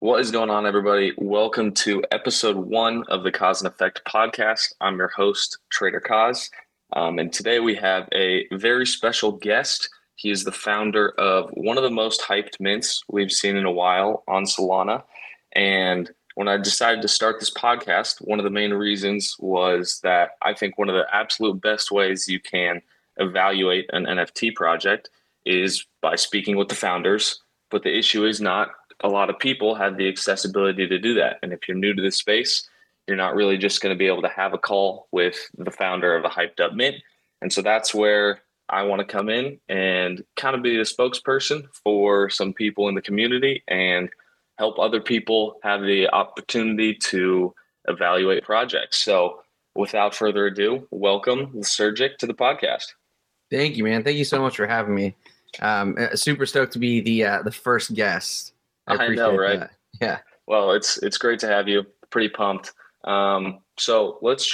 What is going on, everybody? Welcome to episode 1 of the Cause and Effect podcast. I'm your host, Trader Kaz, and today we have a very special guest. He is the founder of one of the most hyped mints we've seen in a while on Solana. And when I decided to start this podcast, one of the main reasons was that I think one of the absolute best ways you can evaluate an NFT project is by speaking with the founders. But the issue is not a lot of people have the accessibility to do that. And if you're new to this space, you're not really just going to be able to have a call with the founder of a hyped up mint. And so that's where I want to come in and kind of be the spokesperson for some people in the community and help other people have the opportunity to evaluate projects. So without further ado, welcome Lysergic to the podcast. Thank you, man. Thank you so much for having me. Super stoked to be the first guest. I know, right? That. Yeah. Well, it's great to have you. Pretty pumped. So let's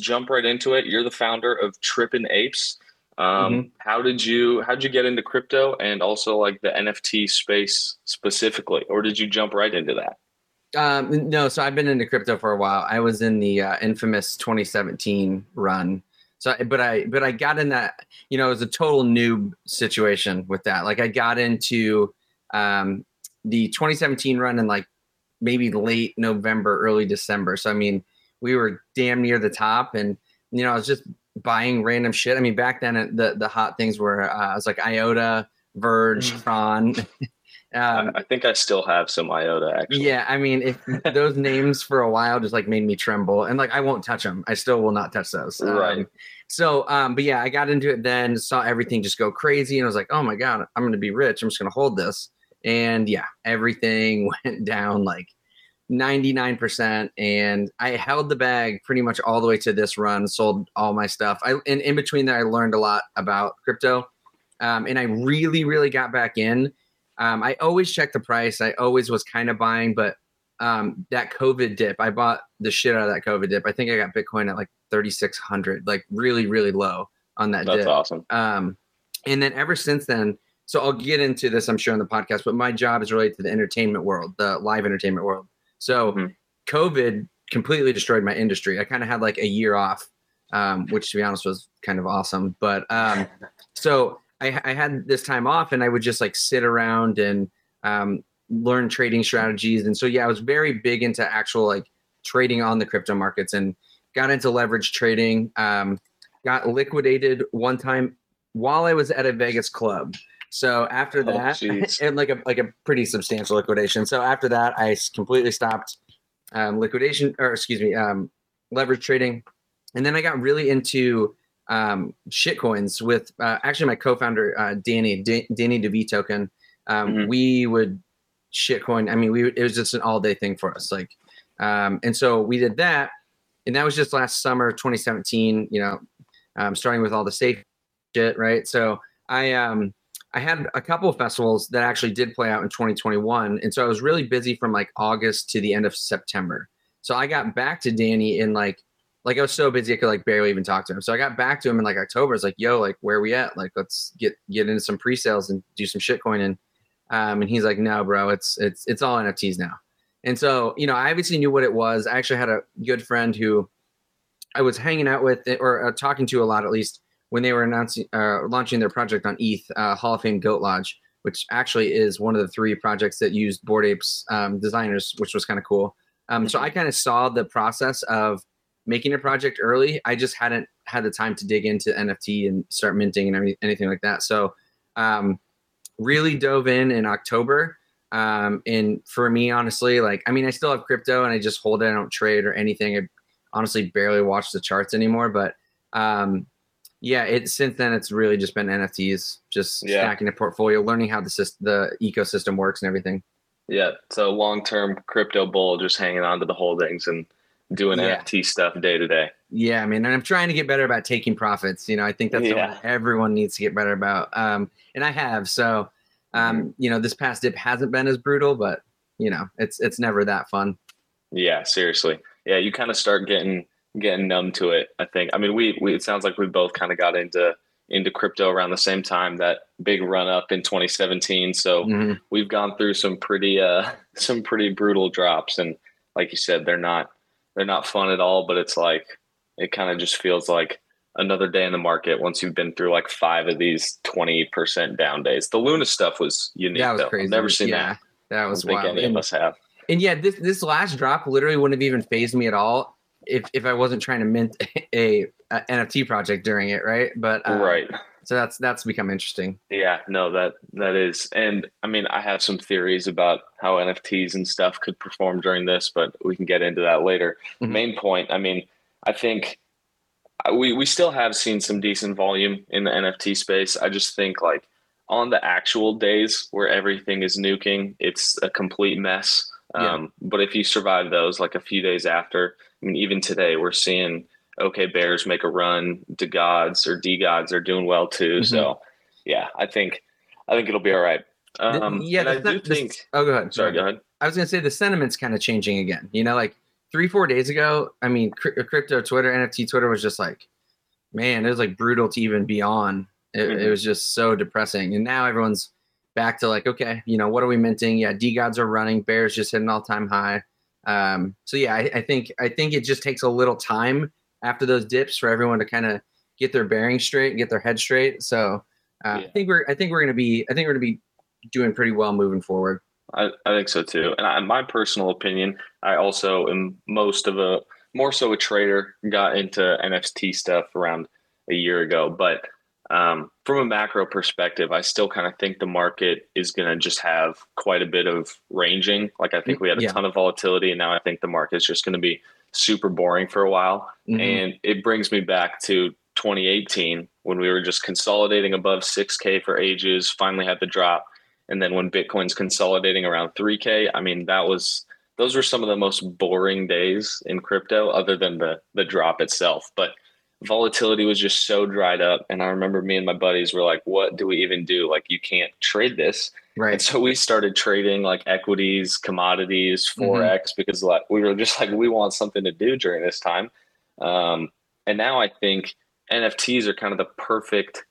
jump right into it. You're the founder of Trippin' Apes. Mm-hmm. How'd you get into crypto and also like the NFT space specifically, or did you jump right into that? No. So I've been into crypto for a while. I was in the infamous 2017 run. So, but I got in that. You know, it was a total noob situation with that. Like I got into the 2017 run in like maybe late November, early December. So, I mean, we were damn near the top and, you know, I was just buying random shit. I mean, back then the hot things were, I was like Iota, Verge, Tron. I think I still have some Iota actually. Yeah. I mean, if those names for a while just like made me tremble and like, I won't touch them. I still will not touch those. Right. But yeah, I got into it then, saw everything just go crazy and I was like, oh my God, I'm going to be rich. I'm just going to hold this. And yeah, everything went down like 99%. And I held the bag pretty much all the way to this run, sold all my stuff. In between there, I learned a lot about crypto. And I really, really got back in. I always checked the price. I always was kind of buying, but that COVID dip, I bought the shit out of that COVID dip. I think I got Bitcoin at like 3,600, like really, really low on that dip. That's awesome. And then ever since then, so I'll get into this, I'm sure, on the podcast, but my job is related to the entertainment world, the live entertainment world. So COVID completely destroyed my industry. I kind of had like a year off, which to be honest was kind of awesome. But so I had this time off and I would just like sit around and learn trading strategies. And so, yeah, I was very big into actual like trading on the crypto markets and got into leverage trading, got liquidated one time while I was at a Vegas club. So after that, and like a pretty substantial liquidation. So after that, I completely stopped leverage trading. And then I got really into shitcoins with actually my co-founder, Danny D token. We would shitcoin. I mean, it was just an all day thing for us. Like, and so we did that. And that was just last summer, 2017, you know, starting with all the safe shit, right? So I had a couple of festivals that actually did play out in 2021. And so I was really busy from like August to the end of September. So I got back to Danny in like I was so busy, I could like barely even talk to him. So I got back to him in like October. I was like, yo, like, where are we at? Like, let's get into some pre-sales and do some shitcoin. And he's like, no, bro, it's all NFTs now. And so, you know, I obviously knew what it was. I actually had a good friend who I was hanging out with or talking to a lot, at least, when they were launching their project on ETH, Hall of Fame Goat Lodge, which actually is one of the 3 projects that used Bored Apes designers, which was kind of cool. So I kind of saw the process of making a project early. I just hadn't had the time to dig into NFT and start minting and anything like that. So really dove in October. And for me, honestly, like, I mean, I still have crypto and I just hold it. I don't trade or anything. I honestly barely watch the charts anymore, but yeah, since then it's really just been NFTs, just stacking a portfolio, learning how the ecosystem works and everything. Yeah, so long-term crypto bull, just hanging on to the holdings and doing NFT stuff day to day. Yeah, I mean, and I'm trying to get better about taking profits. You know, I think that's something everyone needs to get better about, and I have. So, you know, this past dip hasn't been as brutal, but you know, it's never that fun. Yeah, seriously. Yeah, you kind of start getting numb to it, I think. I mean, we it sounds like we both kind of got into into crypto around the same time, that big run up in 2017. So we've gone through some pretty brutal drops. And like you said, they're not fun at all, but it's like, it kind of just feels like another day in the market once you've been through like five of these 20% down days. The Luna stuff was unique. That was though. Crazy. I've never seen that. That was wild. I don't think any of us have. And yeah, this last drop literally wouldn't have even fazed me at all if I wasn't trying to mint a NFT project during it, right? But right. So that's become interesting. Yeah, no, that is. And I mean, I have some theories about how NFTs and stuff could perform during this, but we can get into that later. Mm-hmm. Main point, I mean, I think we still have seen some decent volume in the NFT space. I just think like on the actual days where everything is nuking, it's a complete mess. Yeah. But if you survive those, like a few days after, I mean, even today we're seeing Okay Bears make a run, DeGods are doing well too. Mm-hmm. So yeah, I think it'll be all right. Go ahead. Sorry, go ahead. I was going to say the sentiment's kind of changing again, you know, like 3-4 days ago. I mean, crypto Twitter, NFT Twitter was just like, man, it was like brutal to even be on. It was just so depressing. And now everyone's back to like, okay, you know, what are we minting? Yeah, DeGods are running. Bears just hit an all-time high. So yeah, I think it just takes a little time after those dips for everyone to kind of get their bearings straight and get their head straight. So yeah. I think we're gonna be doing pretty well moving forward. I think so too. And in my personal opinion, I also am more so a trader, got into NFT stuff around a year ago, but from a macro perspective, I still kind of think the market is going to just have quite a bit of ranging. Like I think we had a ton of volatility, and now I think the market is just going to be super boring for a while. Mm-hmm. And it brings me back to 2018 when we were just consolidating above 6K for ages, finally had the drop. And then when Bitcoin's consolidating around 3K, I mean, those were some of the most boring days in crypto other than the drop itself. But volatility was just so dried up. And I remember me and my buddies were like, what do we even do? Like, you can't trade this. Right. And so we started trading like equities, commodities, Forex, because like we were just like, we want something to do during this time. And now I think NFTs are kind of the perfect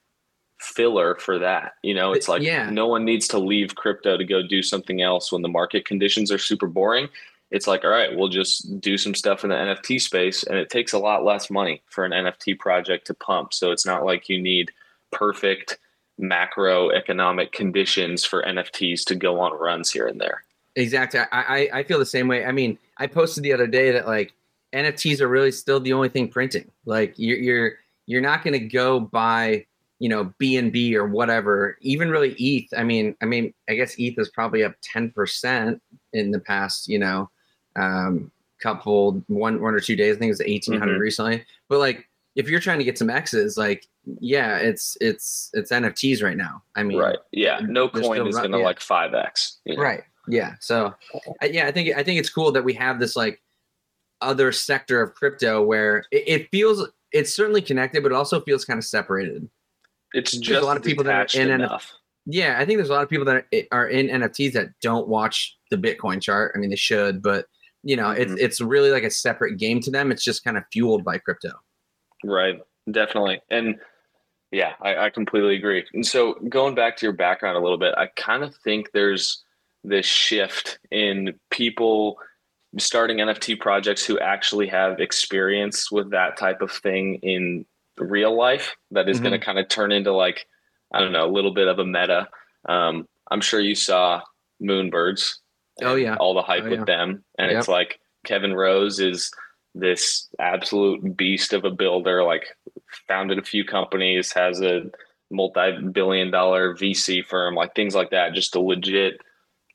filler for that. You know, it's like no one needs to leave crypto to go do something else when the market conditions are super boring. It's like, all right, we'll just do some stuff in the NFT space, and it takes a lot less money for an NFT project to pump. So it's not like you need perfect macroeconomic conditions for NFTs to go on runs here and there. Exactly. I feel the same way. I mean, I posted the other day that like NFTs are really still the only thing printing. Like you're not going to go buy, you know, BNB or whatever, even really ETH. I mean, I guess ETH is probably up 10% in the past, you know, couple one or two days. I think it was 1,800 recently. But like, if you're trying to get some X's, like, yeah, it's NFTs right now. I mean, right? Yeah, no coin is gonna like 5X. You know? Right? Yeah. So, yeah, I think it's cool that we have this like other sector of crypto where it feels, it's certainly connected, but it also feels kind of separated. It's just there's a lot of people that are in enough. Yeah, I think there's a lot of people that are in NFTs that don't watch the Bitcoin chart. I mean, they should, but you know, it's really like a separate game to them. It's just kind of fueled by crypto. Right. Definitely. And yeah, I completely agree. And so going back to your background a little bit, I kind of think there's this shift in people starting NFT projects who actually have experience with that type of thing in real life that is going to kind of turn into like, I don't know, a little bit of a meta. I'm sure you saw Moonbirds. Oh yeah. All the hype with them. And it's like Kevin Rose is this absolute beast of a builder, like founded a few companies, has a multi-billion dollar VC firm, like things like that. Just a legit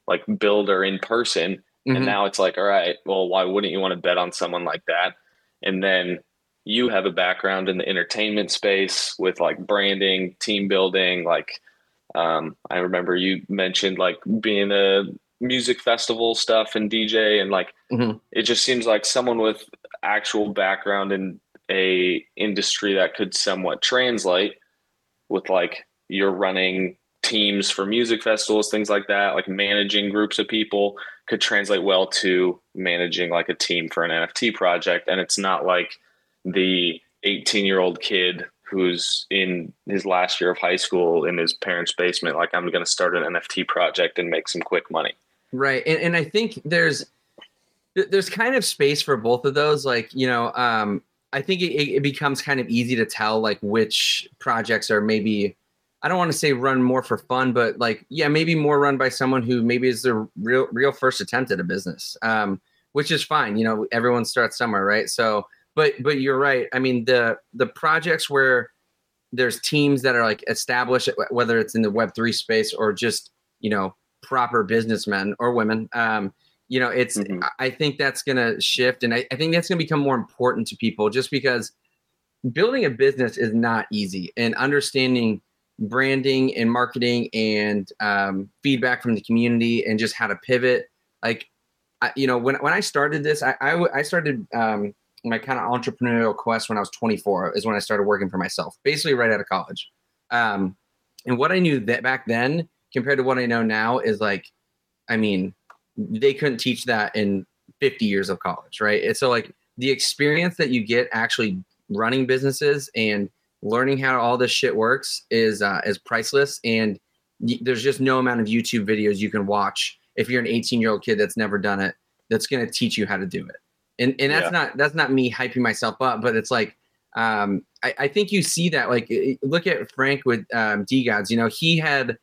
like builder in person. Mm-hmm. And now it's like, all right, well, why wouldn't you want to bet on someone like that? And then you have a background in the entertainment space with like branding, team building. Like, I remember you mentioned like being a music festival stuff and DJ, and like, it just seems like someone with actual background in a industry that could somewhat translate with like, you're running teams for music festivals, things like that, like managing groups of people could translate well to managing like a team for an NFT project. And it's not like the 18-year-old kid who's in his last year of high school in his parents' basement, like, I'm going to start an NFT project and make some quick money. Right. And I think there's kind of space for both of those. Like, you know, I think it becomes kind of easy to tell, like, which projects are maybe, I don't want to say run more for fun, but, like, yeah, maybe more run by someone who maybe is their real first attempt at a business, which is fine. You know, everyone starts somewhere, right? So, but you're right. I mean, the projects where there's teams that are, like, established, whether it's in the Web3 space or just, you know, proper businessmen or women, you know, it's, mm-hmm. I think that's going to shift. And I think that's going to become more important to people, just because building a business is not easy, and understanding branding and marketing and feedback from the community and just how to pivot. Like, you know, when I started this, I started my kind of entrepreneurial quest when I was 24 is when I started working for myself, basically right out of college. And what I knew that back then compared to what I know now is, like, I mean, they couldn't teach that in 50 years of college, right? And so, like, the experience that you get actually running businesses and learning how all this shit works is priceless. And there's just no amount of YouTube videos you can watch if you're an 18-year-old kid that's never done it that's going to teach you how to do it. And that's not me hyping myself up, but it's like, I think you see that. Like, look at Frank with DeGods. You know, he had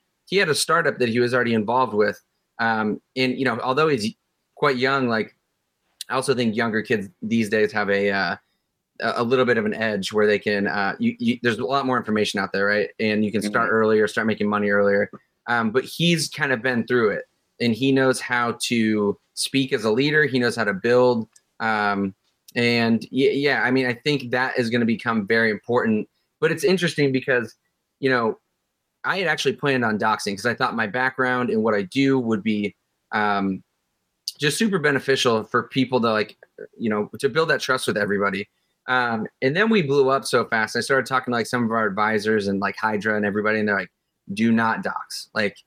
a startup that he was already involved with. And, you know, although he's quite young, like, I also think younger kids these days have a little bit of an edge where they can, there's a lot more information out there, right? And you can start earlier, start making money earlier. But he's kind of been through it, and he knows how to speak as a leader. He knows how to build. And I mean, I think that is going to become very important. But it's interesting because, you know, I had actually planned on doxing because I thought my background and what I do would be just super beneficial for people to, like, you know, to build that trust with everybody. And then we blew up so fast. I started talking to, like, some of our advisors and, like, Hydra and everybody, and they're like, do not dox. Like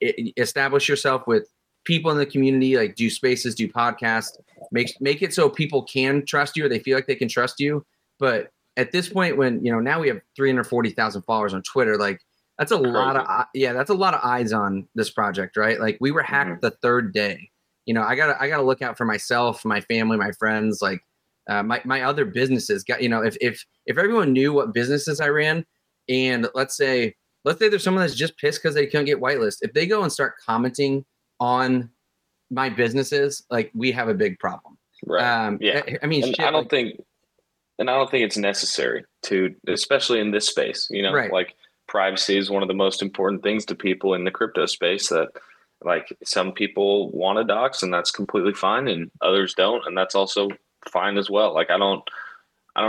establish yourself with people in the community, like, do spaces, do podcasts, make it so people can trust you or they feel like they can trust you. But at this point, when, you know, now we have 340,000 followers on Twitter, like, that's a lot of, that's a lot of eyes on this project, right? Like, we were hacked the third day. You know, I gotta look out for myself, my family, my friends, like, my other businesses. Got, you know, if everyone knew what businesses I ran, and let's say there's someone that's just pissed because they couldn't get whitelisted. If they go and start commenting on my businesses, like, we have a big problem. Right. I mean, shit, I don't think it's necessary to, especially in this space. You know, right. Like, privacy is one of the most important things to people in the crypto space, that, like, some people want to dox, and that's completely fine, and others don't, and that's also fine as well. Like, I don't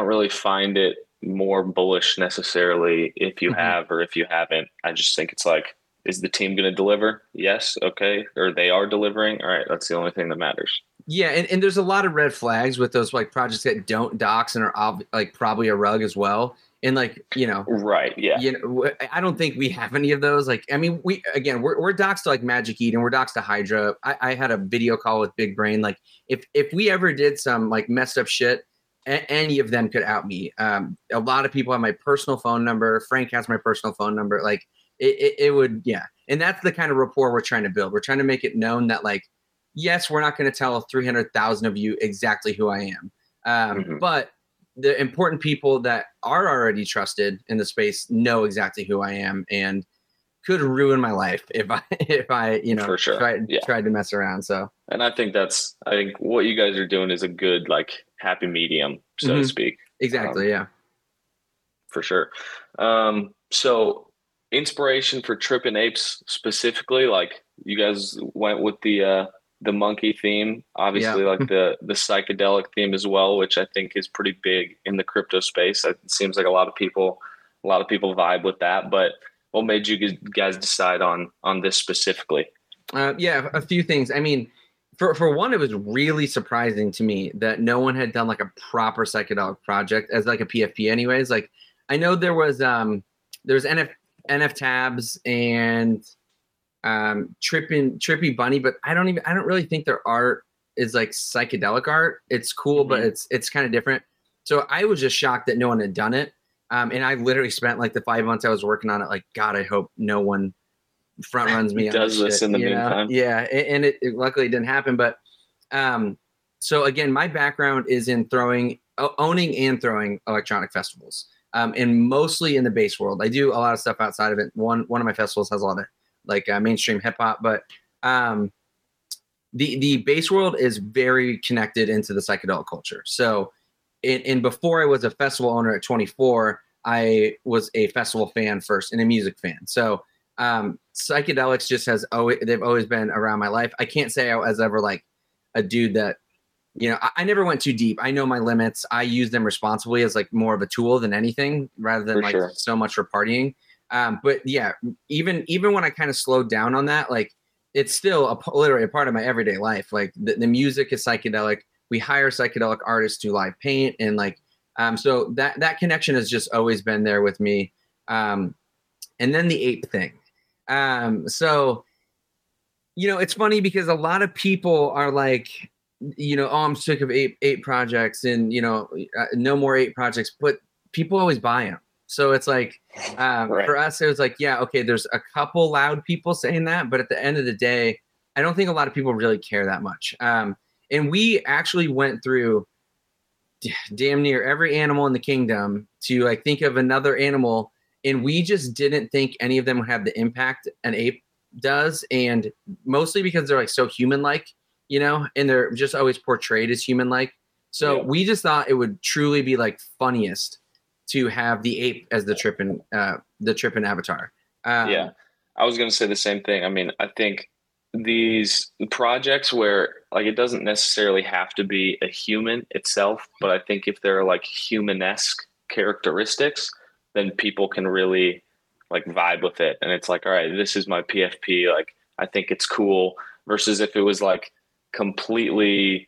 really find it more bullish necessarily if you have or if you haven't. I just think it's like, is the team going to deliver? Yes. Okay. Or they are delivering. All right. That's the only thing that matters. Yeah. And there's a lot of red flags with those, like, projects that don't dox and are like probably a rug as well. And, like, you know, right. Yeah. You know, I don't think we have any of those. Like, I mean, we're doxed to, like, Magic Eden. We're doxed to Hydra. I had a video call with Big Brain. Like, if we ever did some, like, messed up shit, any of them could out me. A lot of people have my personal phone number. Frank has my personal phone number. Like, it would. Yeah. And that's the kind of rapport we're trying to build. We're trying to make it known that, like, yes, we're not going to tell 300,000 of you exactly who I am. But the important people that are already trusted in the space know exactly who I am, and could ruin my life if I you know, tried to mess around. So, and I think what you guys are doing is a good, like, happy medium, so to speak. Exactly. Yeah, for sure. So inspiration for Trippin' Apes specifically, like, you guys went with the monkey theme, obviously, like the psychedelic theme as well, which I think is pretty big in the crypto space. It seems like a lot of people vibe with that. But what made you guys decide on this specifically? A few things. I mean, for one, it was really surprising to me that no one had done, like, a proper psychedelic project as, like, a PFP anyways. Like, I know there was NF tabs and Trippy Bunny, but I don't really think their art is, like, psychedelic art. It's cool, but it's kind of different. So I was just shocked that no one had done it. And I literally spent like the 5 months I was working on it. Like, God, I hope no one front runs me. Does this shit, in the meantime? Know? Yeah. And it luckily didn't happen. But so again, my background is in owning and throwing electronic festivals, and mostly in the bass world. I do a lot of stuff outside of it. One of my festivals has a lot of like mainstream hip hop, but the bass world is very connected into the psychedelic culture. So, and before I was a festival owner at 24, I was a festival fan first and a music fan. So psychedelics just they've always been around my life. I can't say I was ever like a dude that, you know, I never went too deep. I know my limits. I use them responsibly as like more of a tool than anything rather than like so much for partying. But yeah, even when I kind of slowed down on that, like it's still literally a part of my everyday life. Like the music is psychedelic. We hire psychedelic artists to live paint and like, so that connection has just always been there with me. And then the ape thing. So, you know, it's funny because a lot of people are like, you know, oh, I'm sick of ape projects and, you know, no more ape projects, but people always buy them. So it's like, for us, it was like, yeah, okay, there's a couple loud people saying that, but at the end of the day, I don't think a lot of people really care that much. And we actually went through damn near every animal in the kingdom to like think of another animal. And we just didn't think any of them would have the impact an ape does. And mostly because they're like so human-like, you know, and they're just always portrayed as human-like. So we just thought it would truly be like funniest to have the ape as the trippin' avatar. Yeah, I was going to say the same thing. I mean, I think these projects where like it doesn't necessarily have to be a human itself, but I think if there are like human-esque characteristics, then people can really like vibe with it. And it's like, all right, this is my PFP. Like, I think it's cool. Versus if it was like completely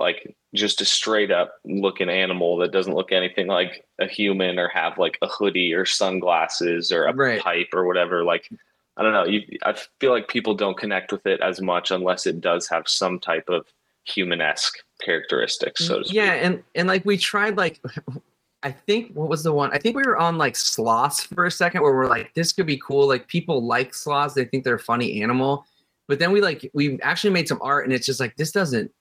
like just a straight up looking animal that doesn't look anything like a human or have like a hoodie or sunglasses or a pipe or whatever. Like, I don't know. I feel like people don't connect with it as much unless it does have some type of human-esque characteristics, so to speak. Yeah. And like we tried, like, I think what was the one? I think we were on like sloths for a second where we're like, this could be cool. Like people like sloths. They think they're a funny animal. But then we actually made some art and it's just like, this doesn't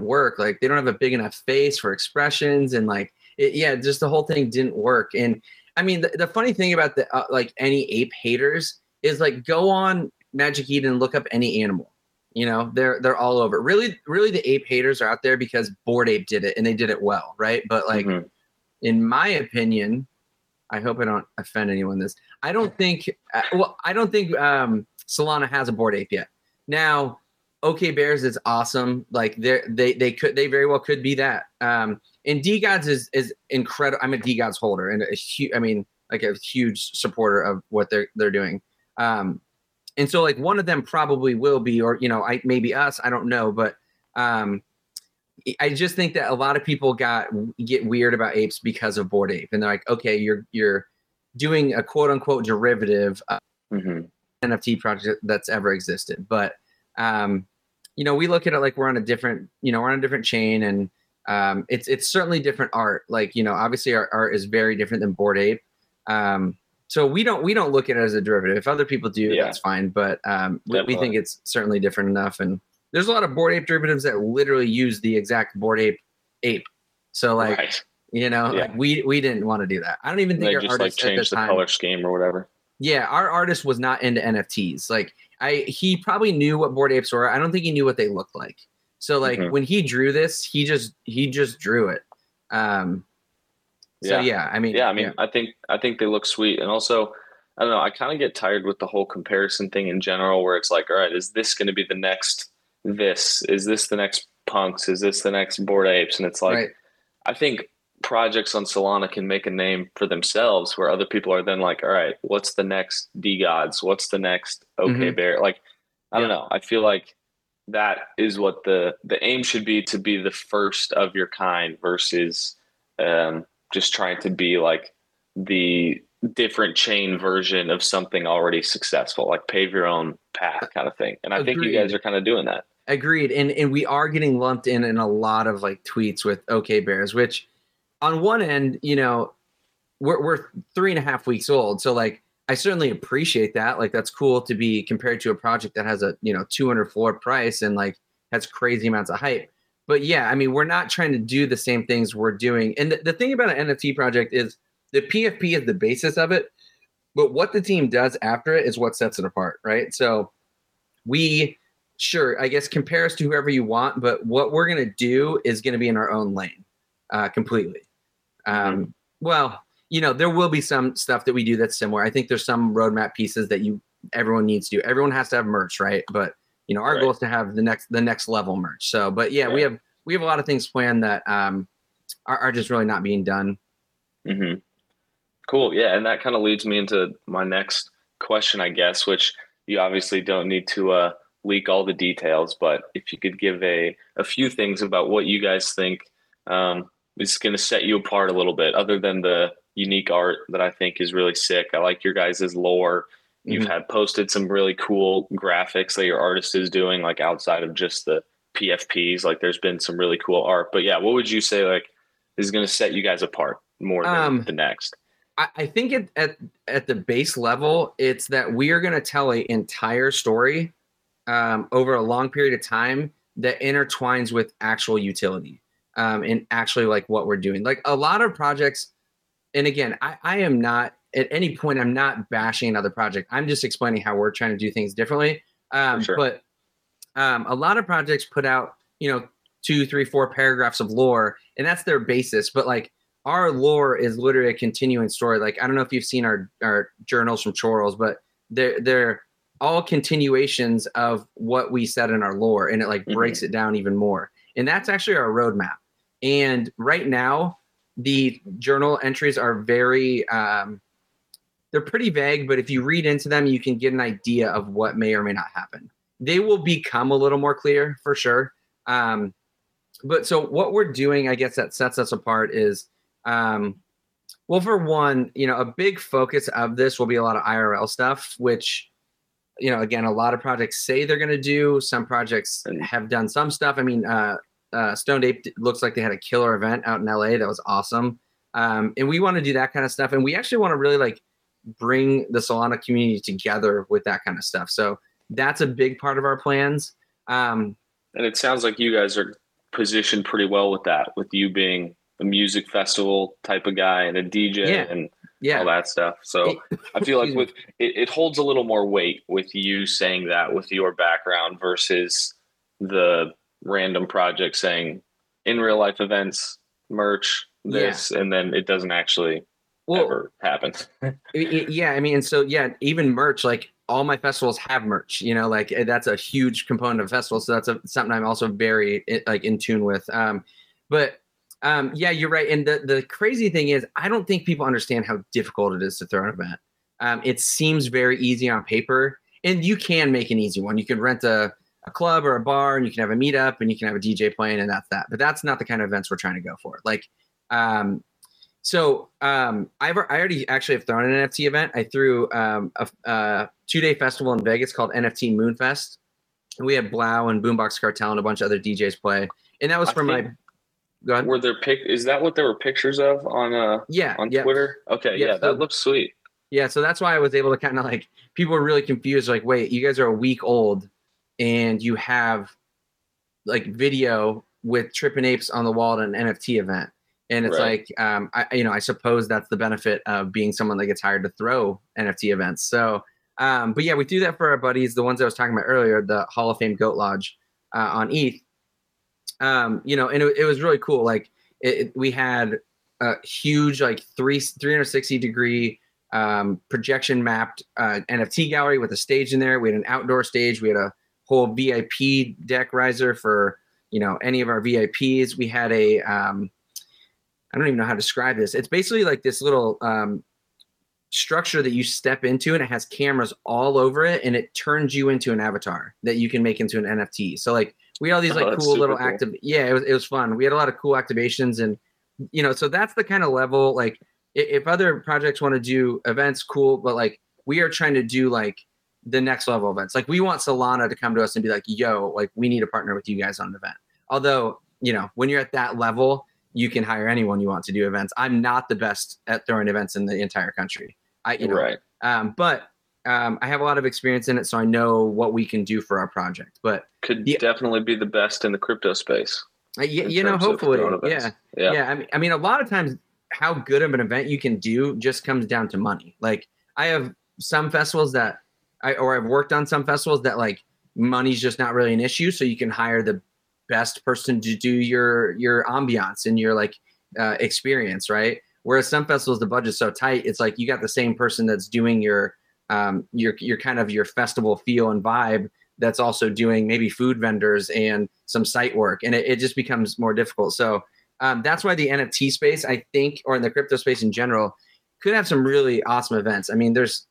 work. Like they don't have a big enough face for expressions. And like, just the whole thing didn't work. And I mean, the funny thing about the, like any ape haters is like, go on Magic Eden and look up any animal, you know, they're all over. Really the ape haters are out there because Bored Ape did it and they did it well. Right. But like, in my opinion, I hope I don't offend anyone this. I don't think Solana has a Bored Ape yet. Now, Okay Bears is awesome. Like they very well could be that. And DeGods is incredible. I'm a DeGods holder and a huge supporter of what they're doing. And so like one of them probably will be, or, you know, maybe us, I don't know. But I just think that a lot of people get weird about apes because of Bored Ape. And they're like, okay, you're doing a quote unquote derivative of NFT project that's ever existed. But, you know, we look at it like we're on a different chain, and it's certainly different art. Like, you know, obviously our art is very different than Bored Ape. So we don't look at it as a derivative. If other people do, that's fine. But we think it's certainly different enough. And there's a lot of Bored Ape derivatives that literally use the exact Bored Ape. So like, you know, like we didn't want to do that. I don't even think our artists like changed the color scheme or whatever. Yeah. Our artist was not into NFTs. Like he probably knew what Bored Apes were. I don't think he knew what they looked like. So like when he drew this, he just drew it. I think they look sweet. And also, I don't know, I kind of get tired with the whole comparison thing in general, where it's like, all right, is this going to be the next, this is this the next punks, is this the next Bored Apes? And it's like I think projects on Solana can make a name for themselves, where other people are then like, all right, what's the next DeGods, what's the next Okay Bear? Like I don't know, I feel like that is what the aim should be, to be the first of your kind versus just trying to be like the different chain version of something already successful, like pave your own path kind of thing. And I think you guys are kind of doing that. Agreed. And we are getting lumped in a lot of like tweets with Okay Bears, which on one end, you know, we're 3.5 weeks old. So like, I certainly appreciate that. Like, that's cool to be compared to a project that has a, you know, 200 floor price and like has crazy amounts of hype. But yeah, I mean, we're not trying to do the same things we're doing. And the thing about an NFT project is the PFP is the basis of it, but what the team does after it is what sets it apart, right? So we, sure, I guess compare us to whoever you want, but what we're going to do is going to be in our own lane completely. Well, you know, there will be some stuff that we do that's similar. I think there's some roadmap pieces that everyone needs to do. Everyone has to have merch, right? But, you know, our goal is to have the next level merch. So, but yeah, we have a lot of things planned that are just really not being done. Mm-hmm. Cool. Yeah. And that kind of leads me into my next question, I guess, which you obviously don't need to leak all the details, but if you could give a few things about what you guys think is going to set you apart a little bit, other than the unique art that I think is really sick. I like your guys' lore. You've had posted some really cool graphics that your artist is doing, like outside of just the PFPs, like there's been some really cool art, but yeah, what would you say like is going to set you guys apart more than the next? I think at the base level, it's that we are going to tell an entire story over a long period of time that intertwines with actual utility and actually like what we're doing. Like a lot of projects, and again, I am not at any point, I'm not bashing another project. I'm just explaining how we're trying to do things differently. But a lot of projects put out, you know, 2, 3, 4 paragraphs of lore, and that's their basis. But like, our lore is literally a continuing story. Like, I don't know if you've seen our journals from Choros, but they're all continuations of what we said in our lore, and it like breaks it down even more. And that's actually our roadmap. And right now, the journal entries are very, they're pretty vague, but if you read into them, you can get an idea of what may or may not happen. They will become a little more clear for sure. But so what we're doing, I guess, that sets us apart is, well, for one, you know, a big focus of this will be a lot of IRL stuff, which, you know, again, a lot of projects say they're going to do. Some projects have done some stuff. I mean, Stoned Ape looks like they had a killer event out in LA. That was awesome. And we want to do that kind of stuff. And we actually want to really like bring the Solana community together with that kind of stuff. So that's a big part of our plans. And it sounds like you guys are positioned pretty well with that, with you being a music festival type of guy and a DJ and all that stuff. So I feel like with it holds a little more weight with you saying that with your background versus the random project saying in real life events, merch, this, and then it doesn't actually ever happen. I mean, and so even merch, like all my festivals have merch, you know, like that's a huge component of festivals. So that's something I'm also very like in tune with. But you're right. And the crazy thing is, I don't think people understand how difficult it is to throw an event. It seems very easy on paper, and you can make an easy one. You can rent a club or a bar, and you can have a meetup, and you can have a DJ playing, and that's that. But that's not the kind of events we're trying to go for. Like, I already actually have thrown an NFT event. I threw a 2-day festival in Vegas called NFT Moonfest. And we had Blau and Boombox Cartel and a bunch of other DJs play. And that was for my... Go ahead. Were there is that what there were pictures of on Twitter? Okay, that looks sweet. Yeah, so that's why I was able to kind of like... People were really confused. Like, wait, you guys are a week old and you have like video with Trippin' Apes on the wall at an NFT event. And it's like, I suppose that's the benefit of being someone that gets hired to throw NFT events. So, but yeah, we do that for our buddies, the ones I was talking about earlier, the Hall of Fame Goat Lodge on ETH. You know, and it was really cool. Like we had a huge, like 360 degree projection mapped NFT gallery with a stage in there. We had an outdoor stage. We had a whole VIP deck riser for, you know, any of our VIPs. We had a... I don't even know how to describe this. It's basically like this little structure that you step into, and it has cameras all over it, and it turns you into an avatar that you can make into an NFT. So like we had all these like cool little active. Yeah, it was fun. We had a lot of cool activations, and you know, so that's the kind of level. Like if other projects want to do events, cool, but like we are trying to do like the next level events. Like we want Solana to come to us and be like, yo, like we need to partner with you guys on an event. Although, you know, when you're at that level, you can hire anyone you want to do events. I'm not the best at throwing events in the entire country. But I have a lot of experience in it, so I know what we can do for our project. But definitely be the best in the crypto space. Hopefully. Yeah. I mean, a lot of times how good of an event you can do just comes down to money. Like I have some festivals that I've worked on some festivals that like money's just not really an issue. So you can hire the best person to do your ambiance and your like experience. Right. Whereas some festivals, the budget's so tight. It's like, you got the same person that's doing your kind of your festival feel and vibe. That's also doing maybe food vendors and some site work, and it just becomes more difficult. So that's why the NFT space, I think, or in the crypto space in general, could have some really awesome events. I mean, there's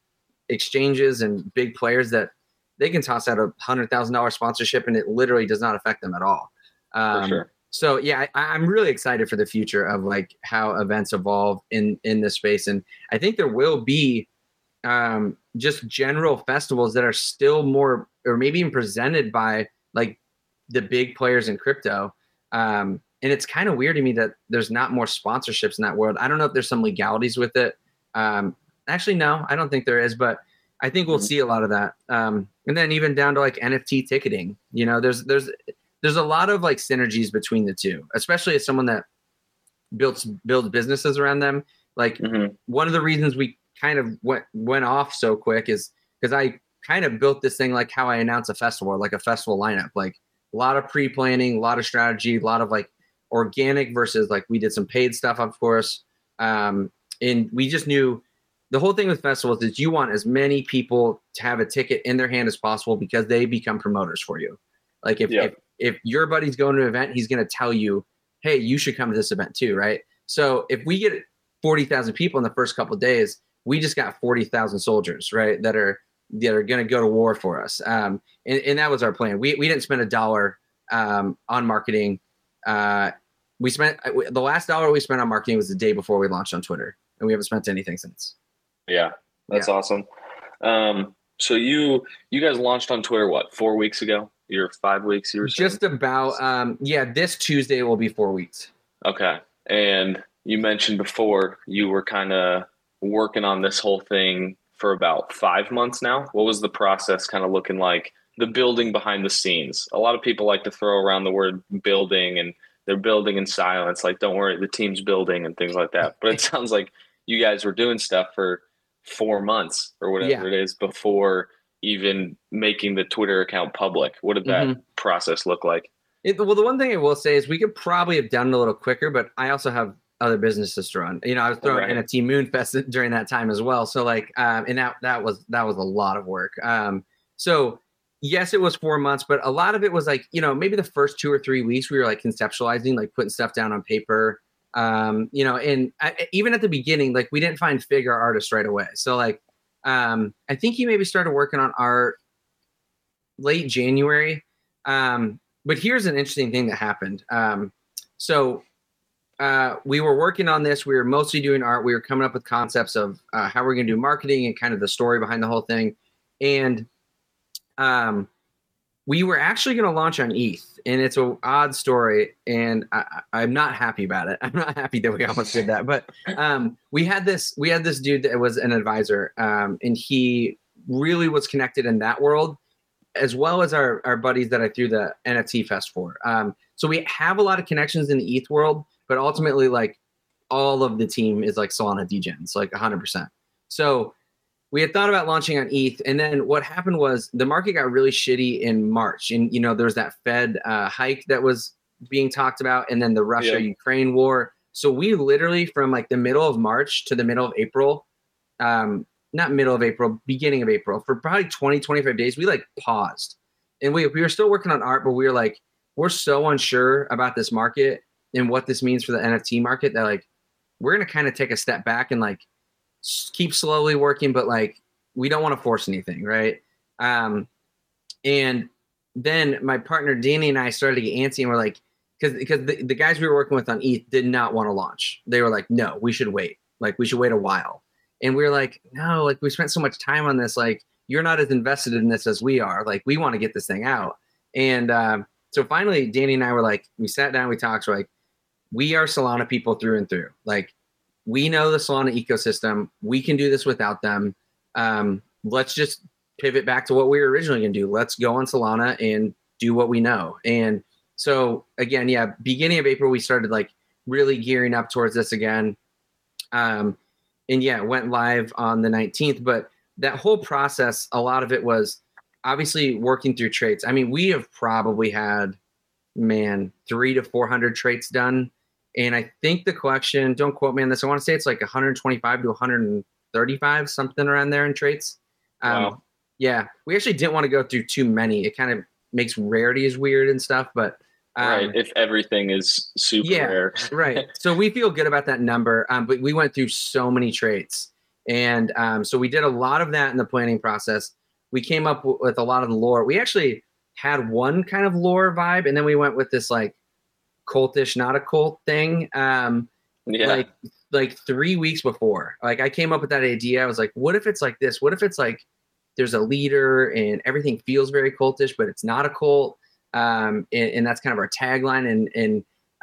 exchanges and big players that they can toss out $100,000 sponsorship and it literally does not affect them at all. For sure. So yeah, I'm really excited for the future of like how events evolve in this space. And I think there will be just general festivals that are still more, or maybe even presented by like the big players in crypto. And it's kind of weird to me that there's not more sponsorships in that world. I don't know if there's some legalities with it. Actually, no, I don't think there is, but I think we'll see a lot of that. And then even down to like NFT ticketing, you know, there's a lot of like synergies between the two, especially as someone that builds businesses around them. Like one of the reasons we kind of went off so quick is because I kind of built this thing like how I announce a festival, like a festival lineup, like a lot of pre-planning, a lot of strategy, a lot of like organic versus like we did some paid stuff, of course. And we just knew the whole thing with festivals is you want as many people to have a ticket in their hand as possible because they become promoters for you. Like if your buddy's going to an event, he's going to tell you, hey, you should come to this event too, right? So if we get 40,000 people in the first couple of days, we just got 40,000 soldiers, right, that are going to go to war for us. And that was our plan. We didn't spend $1 on marketing. The last dollar we spent on marketing was the day before we launched on Twitter, and we haven't spent anything since. Yeah, that's awesome. So you guys launched on Twitter, what, 4 weeks ago? You're 5 weeks, you were saying? Just about, this Tuesday will be 4 weeks. Okay. And you mentioned before you were kind of working on this whole thing for about 5 months now. What was the process kind of looking like? The building behind the scenes. A lot of people like to throw around the word building, and they're building in silence. Like, don't worry, the team's building and things like that. But it sounds like you guys were doing stuff for 4 months or whatever it is before even making the Twitter account public. What did that process look like? Well, the one thing I will say is we could probably have done it a little quicker, but I also have other businesses to run. You know, I was throwing NFT Moonfest during that time as well. So like, and that was a lot of work. So yes, it was 4 months, but a lot of it was like, you know, maybe the first 2 or 3 weeks we were like conceptualizing, like putting stuff down on paper. You know, and even at the beginning, like we didn't find figure artists right away. So like, I think he maybe started working on art late January. But here's an interesting thing that happened. We were working on this. We were mostly doing art. We were coming up with concepts of how we're going to do marketing and kind of the story behind the whole thing. And we were actually going to launch on ETH, and it's an odd story, and I'm not happy about it. I'm not happy that we almost did that. But we had this dude that was an advisor, and he really was connected in that world, as well as our buddies that I threw the NFT Fest for. So we have a lot of connections in the ETH world, but ultimately, like, all of the team is like Solana degens, like 100%. So we had thought about launching on ETH, and then what happened was the market got really shitty in March. And, you know, there was that Fed hike that was being talked about, and then the Russia-Ukraine war. So we literally, from like the middle of March to the middle of April, beginning of April, for probably 20, 25 days, we like paused. And we were still working on art, but we were like, we're so unsure about this market and what this means for the NFT market that like, we're going to kind of take a step back and like, keep slowly working, but like we don't want to force anything, right? And then my partner Danny and I started to get antsy, and we're like, because the guys we were working with on ETH did not want to launch. They were like, no, we should wait. Like we should wait a while. And we were like, no, like we spent so much time on this. Like you're not as invested in this as we are. Like we want to get this thing out. And so finally, Danny and I were like, we sat down, we talked, we're like, we are Solana people through and through. Like, we know the Solana ecosystem. We can do this without them. Let's just pivot back to what we were originally going to do. Let's go on Solana and do what we know. And so again, yeah, beginning of April, we started like really gearing up towards this again. And yeah, it went live on the 19th, but that whole process, a lot of it was obviously working through traits. I mean, we have probably had, 300 to 400 traits done. And I think the collection, don't quote me on this, I want to say it's like 125 to 135, something around there in traits. Wow. Yeah, we actually didn't want to go through too many. It kind of makes rarities weird and stuff, but right, if everything is super rare. Right. So we feel good about that number, but we went through so many traits. And so we did a lot of that in the planning process. We came up with a lot of the lore. We actually had one kind of lore vibe, and then we went with this like cultish, not a cult thing. Like 3 weeks before, like I came up with that idea. I was like, what if it's like this? What if it's like there's a leader and everything feels very cultish, but it's not a cult? And that's kind of our tagline.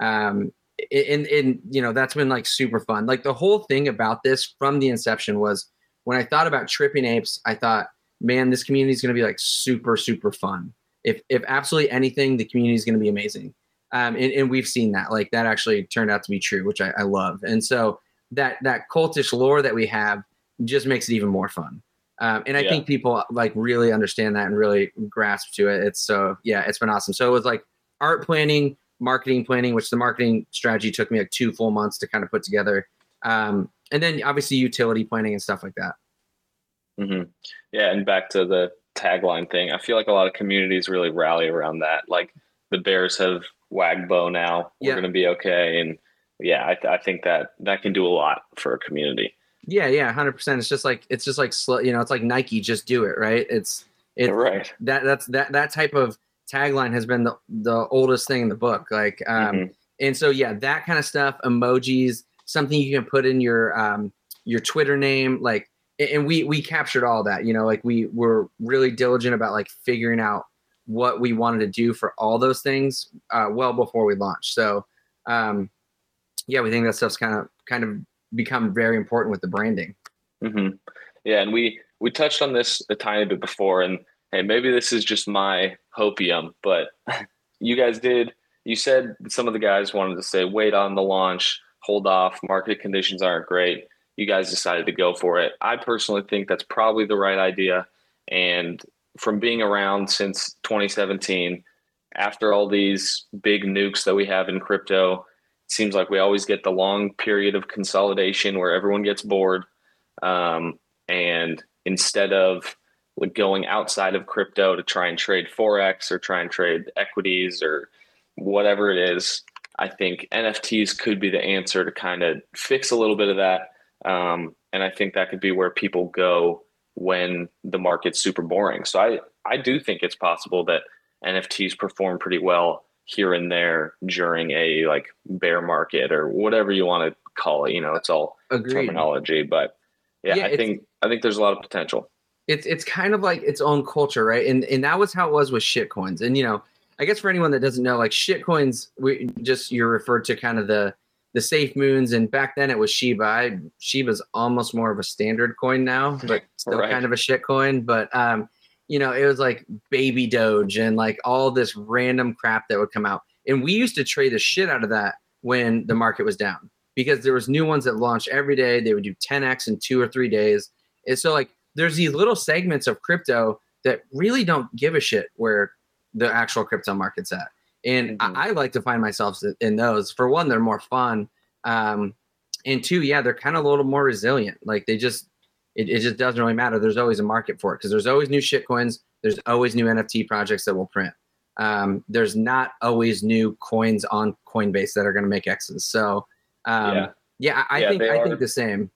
And you know, that's been like super fun. Like the whole thing about this from the inception was when I thought about Trippin' Apes, I thought, man, this community is going to be like super, super fun. If absolutely anything, the community is going to be amazing. And we've seen that, like that actually turned out to be true, which I love. And so that cultish lore that we have just makes it even more fun. And I think people like really understand that and really grasp to it. It's been awesome. So it was like art planning, marketing planning, which the marketing strategy took me like 2 full months to kind of put together. And then obviously utility planning and stuff like that. Mm-hmm. Yeah. And back to the tagline thing, I feel like a lot of communities really rally around that. Like the Bears have Wagbo now, we're going to be okay. And yeah, I think that can do a lot for a community. Yeah. Yeah. 100%. It's just like slow, you know, it's like Nike, just do it. Right. It's right. That type of tagline has been the oldest thing in the book. Like, and so, yeah, that kind of stuff, emojis, something you can put in your Twitter name, like, and we captured all that, you know, like we were really diligent about like figuring out what we wanted to do for all those things well before we launched. So we think that stuff's kind of become very important with the branding. Mm-hmm. Yeah. And we touched on this a tiny bit before, and hey, maybe this is just my hopium, but you said some of the guys wanted to say, wait on the launch, hold off, market conditions aren't great. You guys decided to go for it. I personally think that's probably the right idea. And from being around since 2017, after all these big nukes that we have in crypto, it seems like we always get the long period of consolidation where everyone gets bored. And instead of going outside of crypto to try and trade Forex or try and trade equities or whatever it is, I think NFTs could be the answer to kind of fix a little bit of that. And I think that could be where people go when the market's super boring. So I do think it's possible that NFTs perform pretty well here and there during a like bear market or whatever you want to call it. You know, it's all terminology, but I think there's a lot of potential. It's kind of like its own culture, right? And that was how it was with shitcoins. And, you know, I guess for anyone that doesn't know, like shitcoins, you're referred to kind of the safe moons, and back then it was Shiba. Shiba's almost more of a standard coin now, but still kind of a shit coin. But you know, it was like baby Doge and like all this random crap that would come out, and we used to trade the shit out of that when the market was down because there was new ones that launched every day. They would do 10x in 2 or 3 days, and so like there's these little segments of crypto that really don't give a shit where the actual crypto market's at. And I like to find myself in those. For one, they're more fun. And two, yeah, they're kind of a little more resilient. Like they just, it just doesn't really matter. There's always a market for it because there's always new shitcoins. There's always new NFT projects that will print. There's not always new coins on Coinbase that are going to make X's. So I think the same.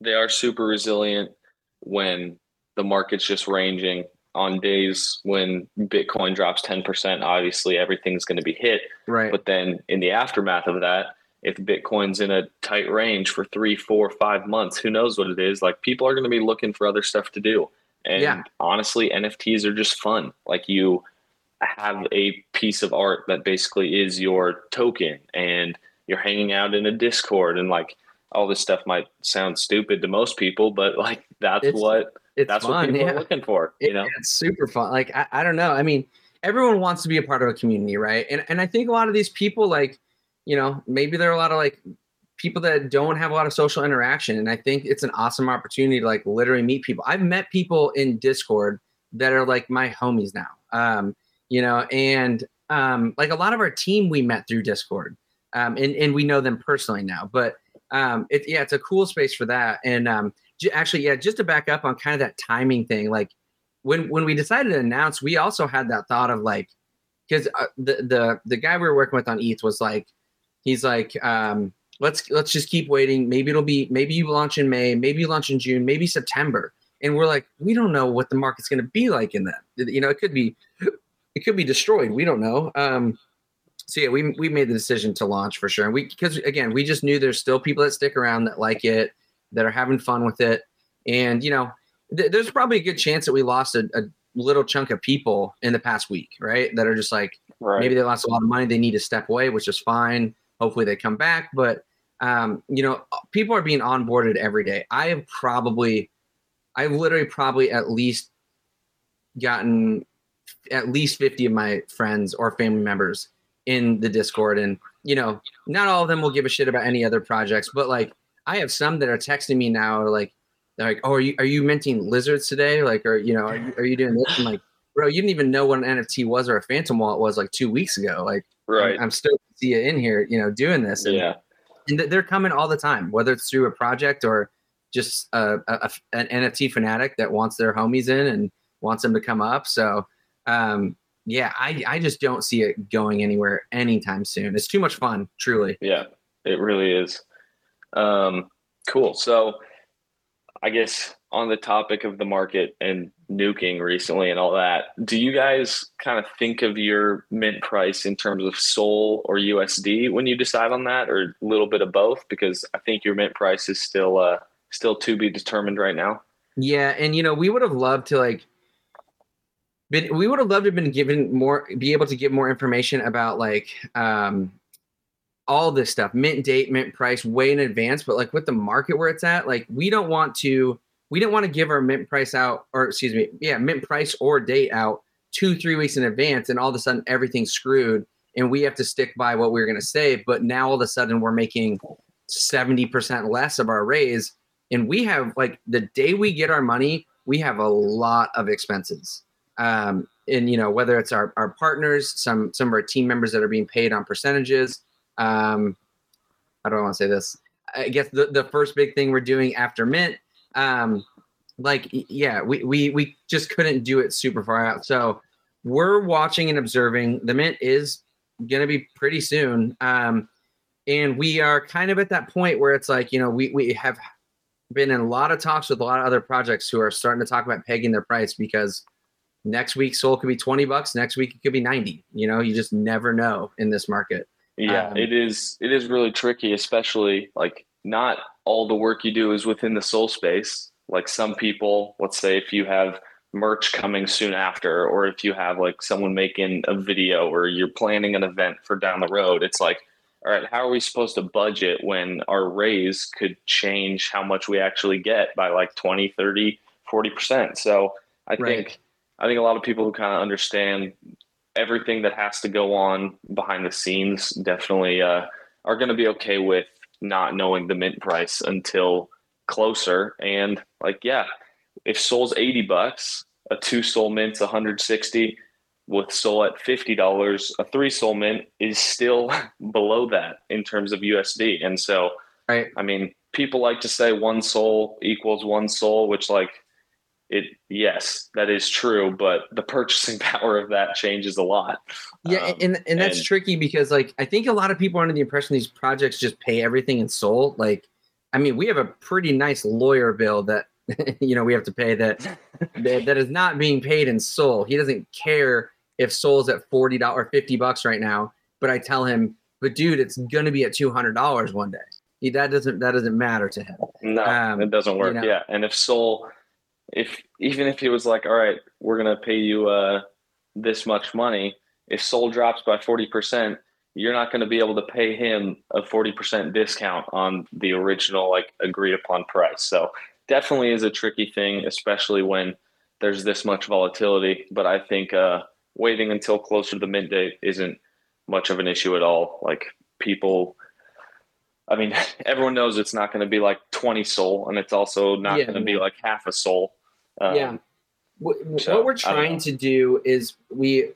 They are super resilient when the market's just ranging. On days when Bitcoin drops 10%, obviously everything's going to be hit. Right. But then in the aftermath of that, if Bitcoin's in a tight range for 3, 4, 5 months, who knows what it is? Like people are going to be looking for other stuff to do. And honestly, NFTs are just fun. Like you have a piece of art that basically is your token, and you're hanging out in a Discord, and like all this stuff might sound stupid to most people, but like that's what people are looking for. You know, it's super fun. Like, I don't know. I mean, everyone wants to be a part of a community, right? And I think a lot of these people, like, you know, maybe there are a lot of like people that don't have a lot of social interaction. And I think it's an awesome opportunity to like literally meet people. I've met people in Discord that are like my homies now, you know, and like a lot of our team we met through Discord, and we know them personally now, but it's a cool space for that. And just to back up on kind of that timing thing, like when we decided to announce, we also had that thought of like, because the guy we were working with on ETH was like, he's like, let's just keep waiting. Maybe you launch in May, maybe you launch in June, maybe September. And we're like, we don't know what the market's going to be like in that. You know, it could be destroyed. We don't know. We made the decision to launch for sure. And because we just knew there's still people that stick around that like it, that are having fun with it. And, you know, there's probably a good chance that we lost a little chunk of people in the past week, right? That are just like, right. Maybe they lost a lot of money. They need to step away, which is fine. Hopefully they come back. But, you know, people are being onboarded every day. I've literally probably at least gotten at least 50 of my friends or family members in the Discord. And, you know, not all of them will give a shit about any other projects, but like I have some that are texting me now or like, they're like, oh, are you minting lizards today? Like, or, you know, are you doing this? I'm like, bro, you didn't even know what an NFT was or a phantom wallet was like 2 weeks ago. Like, right. I'm stoked to see you in here, you know, doing this. And, yeah. And they're coming all the time, whether it's through a project or just an NFT fanatic that wants their homies in and wants them to come up. So, I just don't see it going anywhere anytime soon. It's too much fun, truly. Yeah, it really is. Cool. So I guess on the topic of the market and nuking recently and all that, do you guys kind of think of your mint price in terms of SOL or USD when you decide on that, or a little bit of both? Because I think your mint price is still to be determined right now. Yeah. And, you know, we would have loved to be able to give more information about like, all this stuff, mint date, mint price way in advance. But like with the market where it's at, like we don't want to give our mint price out, or excuse me. Yeah. Mint price or date out 2-3 weeks in advance. And all of a sudden everything's screwed and we have to stick by what we were going to say. But now all of a sudden we're making 70% less of our raise. And we have like the day we get our money, we have a lot of expenses. And you know, whether it's our partners, some of our team members that are being paid on percentages. I don't want to say this. I guess the first big thing we're doing after mint, we just couldn't do it super far out. So we're watching and observing. The mint is going to be pretty soon. And we are kind of at that point where it's like, you know, we have been in a lot of talks with a lot of other projects who are starting to talk about pegging their price, because next week SOL could be $20. Next week it could be 90. You know, you just never know in this market. Yeah, it is really tricky, especially like not all the work you do is within the SOL space. Like some people, let's say if you have merch coming soon after, or if you have like someone making a video, or you're planning an event for down the road, it's like, all right, how are we supposed to budget when our raise could change how much we actually get by like 20, 30, 40%? So I think a lot of people who kind of understand everything that has to go on behind the scenes definitely are going to be okay with not knowing the mint price until closer. And like, yeah, if SOL's $80, a 2 SOL mint's 160. With SOL at $50, a 3 SOL mint is still below that in terms of USD. And so, right. I mean, people like to say 1 SOL equals 1 SOL, which like, yes, that is true, but the purchasing power of that changes a lot. Yeah, and that's tricky, because like I think a lot of people are under the impression these projects just pay everything in SOL. Like, I mean, we have a pretty nice lawyer bill that you know we have to pay that is not being paid in SOL. He doesn't care if SOL's at $40 or $50 right now, but I tell him, but dude, it's gonna be at $200 one day. That doesn't matter to him. No, it doesn't work. You know? Yeah, and if SOL. Even if he was like, all right, we're going to pay you this much money, if SOL drops by 40%, you're not going to be able to pay him a 40% discount on the original, like, agreed upon price. So definitely is a tricky thing, especially when there's this much volatility. But I think waiting until closer to the mint date isn't much of an issue at all. Like, people, I mean, everyone knows it's not going to be like 20 SOL, and it's also not going to be like half a SOL. What we're trying to do is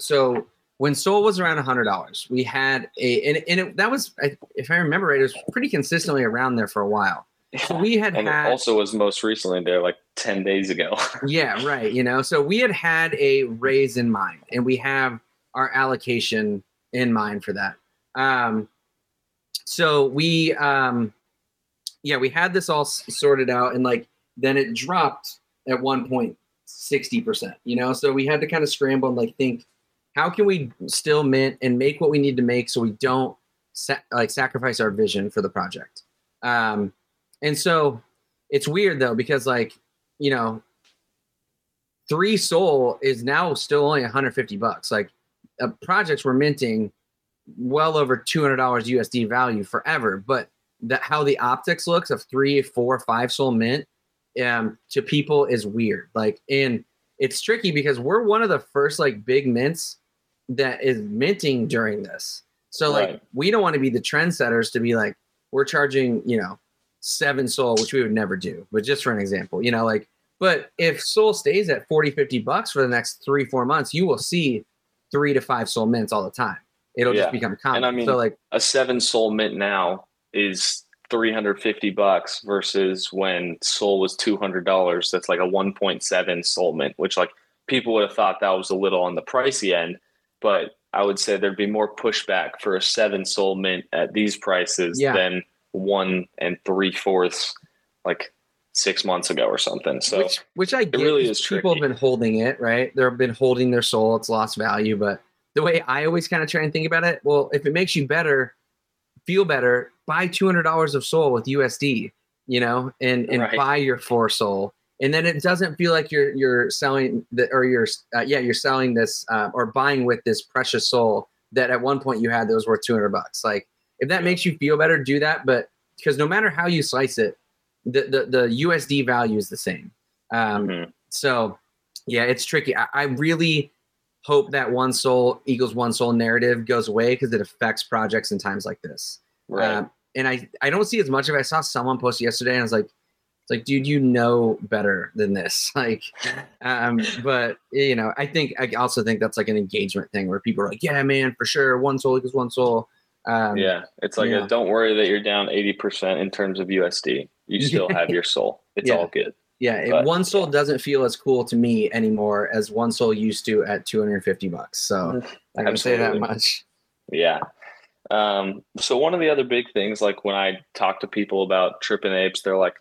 so when SOL was around $100, we had that was, if I remember right, it was pretty consistently around there for a while. So we had also was most recently there like 10 days ago. Yeah, right. You know, so we had a raise in mind, and we have our allocation in mind for that. So we, we had this all sorted out, and like, then it dropped at one point 60%, you know? So we had to kind of scramble and like think, how can we still mint and make what we need to make so we don't sacrifice our vision for the project? And so it's weird though, because like, you know, 3 SOL is now still only $150. Like projects were minting well over $200 USD value forever, but how the optics looks of 3, 4, 5 SOL mint to people is weird. Like, and it's tricky because we're one of the first like big mints that is minting during this. So like, we don't want to be the trendsetters to be like, we're charging, you know, 7 SOL, which we would never do, but just for an example, you know, like, but if SOL stays at $40-$50 for the next 3-4 months, you will see 3 to 5 SOL mints all the time. It'll just become common. And I mean, so like a 7 SOL mint now is $350 versus when SOL was $200. That's like a 1.7 SOL mint, which like people would have thought that was a little on the pricey end, but I would say there'd be more pushback for a 7 SOL mint at these prices than 1 3/4 like 6 months ago or something. So which I get, it really is people tricky. Have been holding it, right? They've been holding their SOL. It's lost value. But the way I always kind of try and think about it, well, if it makes you feel better, buy $200 of SOL with USD, you know, and buy your 4 SOL. And then it doesn't feel like you're selling you're selling this or buying with this precious SOL that at one point you had that was worth $200. Like, if that makes you feel better, do that. But because no matter how you slice it, the USD value is the same. So yeah, it's tricky. I really hope that 1 SOL equals 1 SOL narrative goes away, because it affects projects in times like this. Right. And I don't see as much of it. I saw someone post yesterday, and I was like, it's like, dude, you know better than this. Like, but you know, I also think that's like an engagement thing where people are like, yeah, man, for sure. 1 SOL equals 1 SOL. It's like, don't worry that you're down 80% in terms of USD. You still have your SOL. It's all good. Yeah, but 1 SOL doesn't feel as cool to me anymore as 1 SOL used to at $250. So I can say that much. Yeah. So one of the other big things, like when I talk to people about Trippin' Apes, they're like,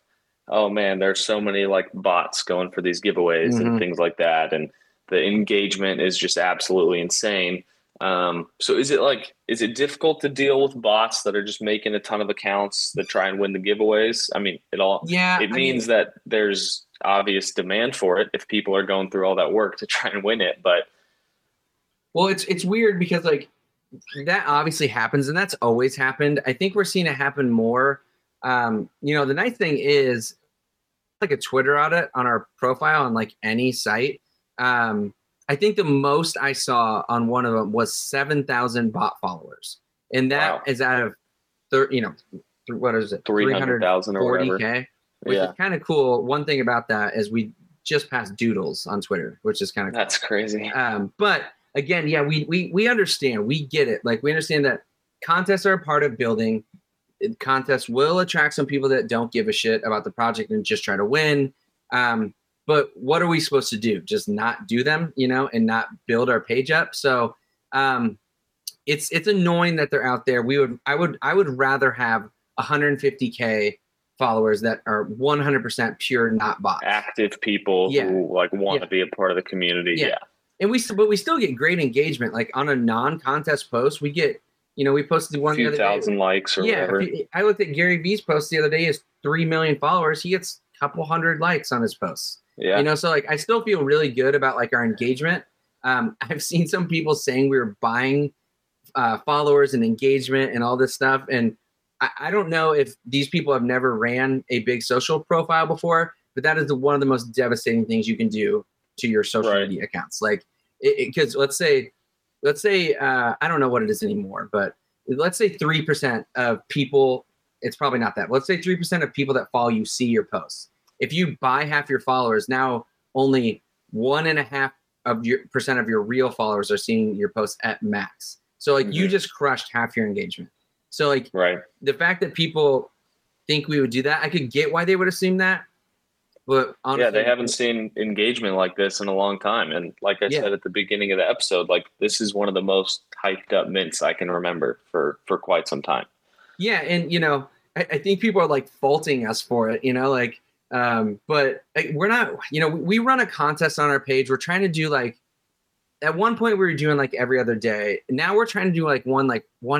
"Oh man, there's so many like bots going for these giveaways and things like that, and the engagement is just absolutely insane." So is it difficult to deal with bots that are just making a ton of accounts that try and win the giveaways? I mean, it means that there's obvious demand for it if people are going through all that work to try and win it. But it's weird because like that obviously happens, and that's always happened. I think we're seeing it happen more. You know, the nice thing is like a Twitter audit on our profile on like any site. I think the most I saw on one of them was 7,000 bot followers. And that is out of 300,000 or whatever. Which is kind of cool. One thing about that is we just passed Doodles on Twitter, which is kind of cool. That's crazy. But again, we understand. We get it. Like, we understand that contests are a part of building. Contests will attract some people that don't give a shit about the project and just try to win. But what are we supposed to do? Just not do them, you know, and not build our page up. So it's annoying that they're out there. I would rather have 150K followers that are 100% pure, not bots. Active people who like want to be a part of the community. Yeah. And we still get great engagement. Like on a non-contest post, we get, you know, we posted one the other day. A few thousand likes or whatever. I looked at Gary Vee's post the other day. He has 3 million followers. He gets a couple hundred likes on his posts. Yeah. You know, so like I still feel really good about like our engagement. I've seen some people saying we were buying followers and engagement and all this stuff. And I don't know if these people have never ran a big social profile before, but that is one of the most devastating things you can do to your social media accounts. Like, because let's say I don't know what it is anymore, but let's say 3% of people, it's probably not that. Let's say 3% of people that follow you see your posts. If you buy half your followers, now only 1.5% of your real followers are seeing your posts at max. So like you just crushed half your engagement. So like the fact that people think we would do that, I could get why they would assume that. But honestly, yeah, they haven't seen engagement like this in a long time. And like I said at the beginning of the episode, like this is one of the most hyped up mints I can remember for quite some time. Yeah. And, you know, I think people are like faulting us for it, you know, like, but we're not, you know, we run a contest on our page. We're trying to do like, at one point we were doing like every other day. Now we're trying to do like one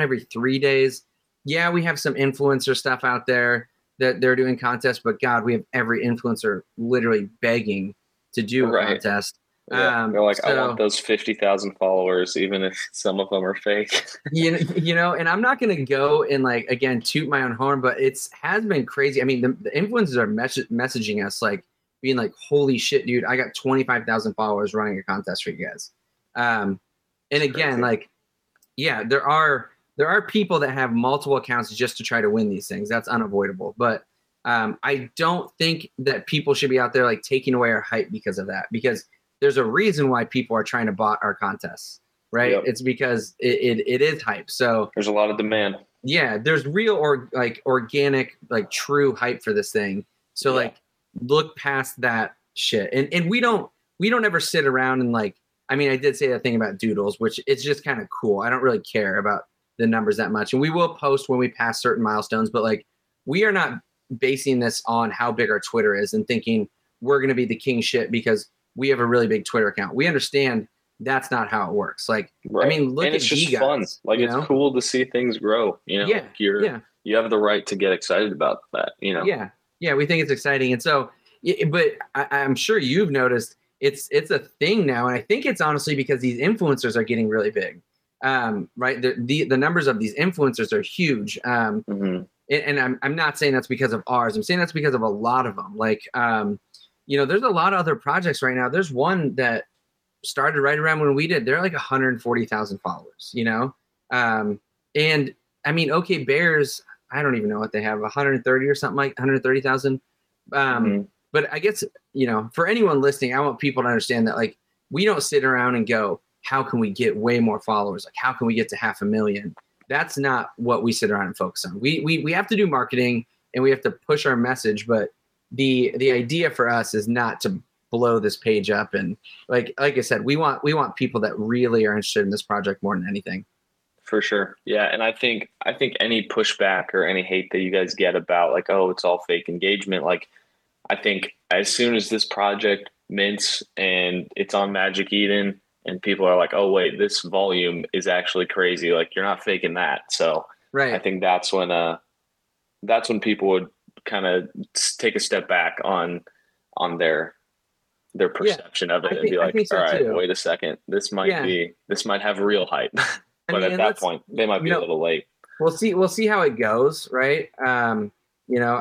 every 3 days. Yeah. We have some influencer stuff out there that they're doing contests, but God, we have every influencer literally begging to do a contest. Yeah. They're like, I want those 50,000 followers, even if some of them are fake. you know, and I'm not going to go and like, again, toot my own horn, but has been crazy. I mean, the influencers are messaging us like being like, holy shit, dude, I got 25,000 followers running a contest for you guys. And again, like, yeah, there are people that have multiple accounts just to try to win these things. That's unavoidable. But I don't think that people should be out there like taking away our hype because of that, because there's a reason why people are trying to bot our contests, right? Yep. It's because it is hype. So there's a lot of demand. Yeah. There's real organic, like true hype for this thing. So like look past that shit. And we don't ever sit around and like, I mean, I did say that thing about doodles, which it's just kind of cool. I don't really care about the numbers that much. And we will post when we pass certain milestones, but like we are not basing this on how big our Twitter is and thinking we're going to be the king shit because we have a really big Twitter account. We understand that's not how it works. Like, I mean, look, and it's just DeGods, fun. Like it's cool to see things grow, you know, like you have the right to get excited about that, you know? Yeah. Yeah. We think it's exciting. And so, but I'm sure you've noticed it's a thing now. And I think it's honestly because these influencers are getting really big. Right. The numbers of these influencers are huge. And I'm not saying that's because of ours. I'm saying that's because of a lot of them. Like, you know, there's a lot of other projects right now. There's one that started right around when we did. They're like 140,000 followers, you know? And I mean, Okay Bears, I don't even know what they have, 130 or something, like 130,000. But I guess, you know, for anyone listening, I want people to understand that like we don't sit around and go, how can we get way more followers? Like how can we get to 500,000? That's not what we sit around and focus on. We have to do marketing and we have to push our message, but the idea for us is not to blow this page up. And like I said, we want people that really are interested in this project more than anything. For sure. Yeah. And I think any pushback or any hate that you guys get about like, oh, it's all fake engagement. Like, I think as soon as this project mints and it's on Magic Eden and people are like, oh wait, this volume is actually crazy. Like you're not faking that. So I think that's when people would kind of take a step back on their perception of it and be like, all right, wait a second, this might have real hype. But at that point they might be a little late. We'll see how it goes, right? You know,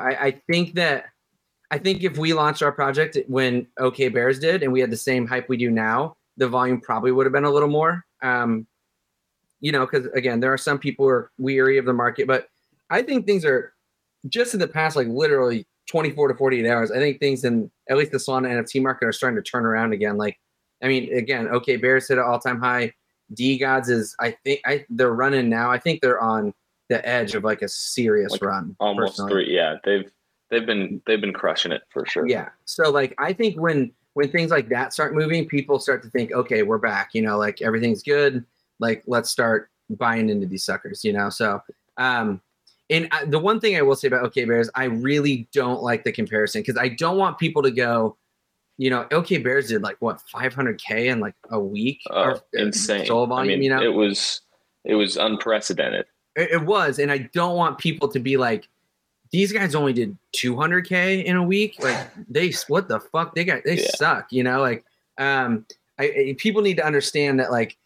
I think if we launched our project when Okay Bears did and we had the same hype we do now, the volume probably would have been a little more. You know, because again, there are some people who are weary of the market, but I think things are just in the past, like literally 24 to 48 hours, I think things in at least the Solana NFT market are starting to turn around again. Like, I mean, again, Okay Bears hit an all-time high. DeGods is, I think they're running now. I think they're on the edge of like a serious like run. Almost personally. Three, yeah. They've been crushing it for sure. Yeah. So like, I think when things like that start moving, people start to think, okay, we're back. You know, like everything's good. Like, let's start buying into these suckers. You know, so. And the one thing I will say about Okay Bears, I really don't like the comparison because I don't want people to go, you know, Okay Bears did like what 500K in like a week, insane soul volume. I mean, you know, it was unprecedented. It was, and I don't want people to be like, these guys only did 200K in a week. Like what the fuck? They suck. You know, like people need to understand that like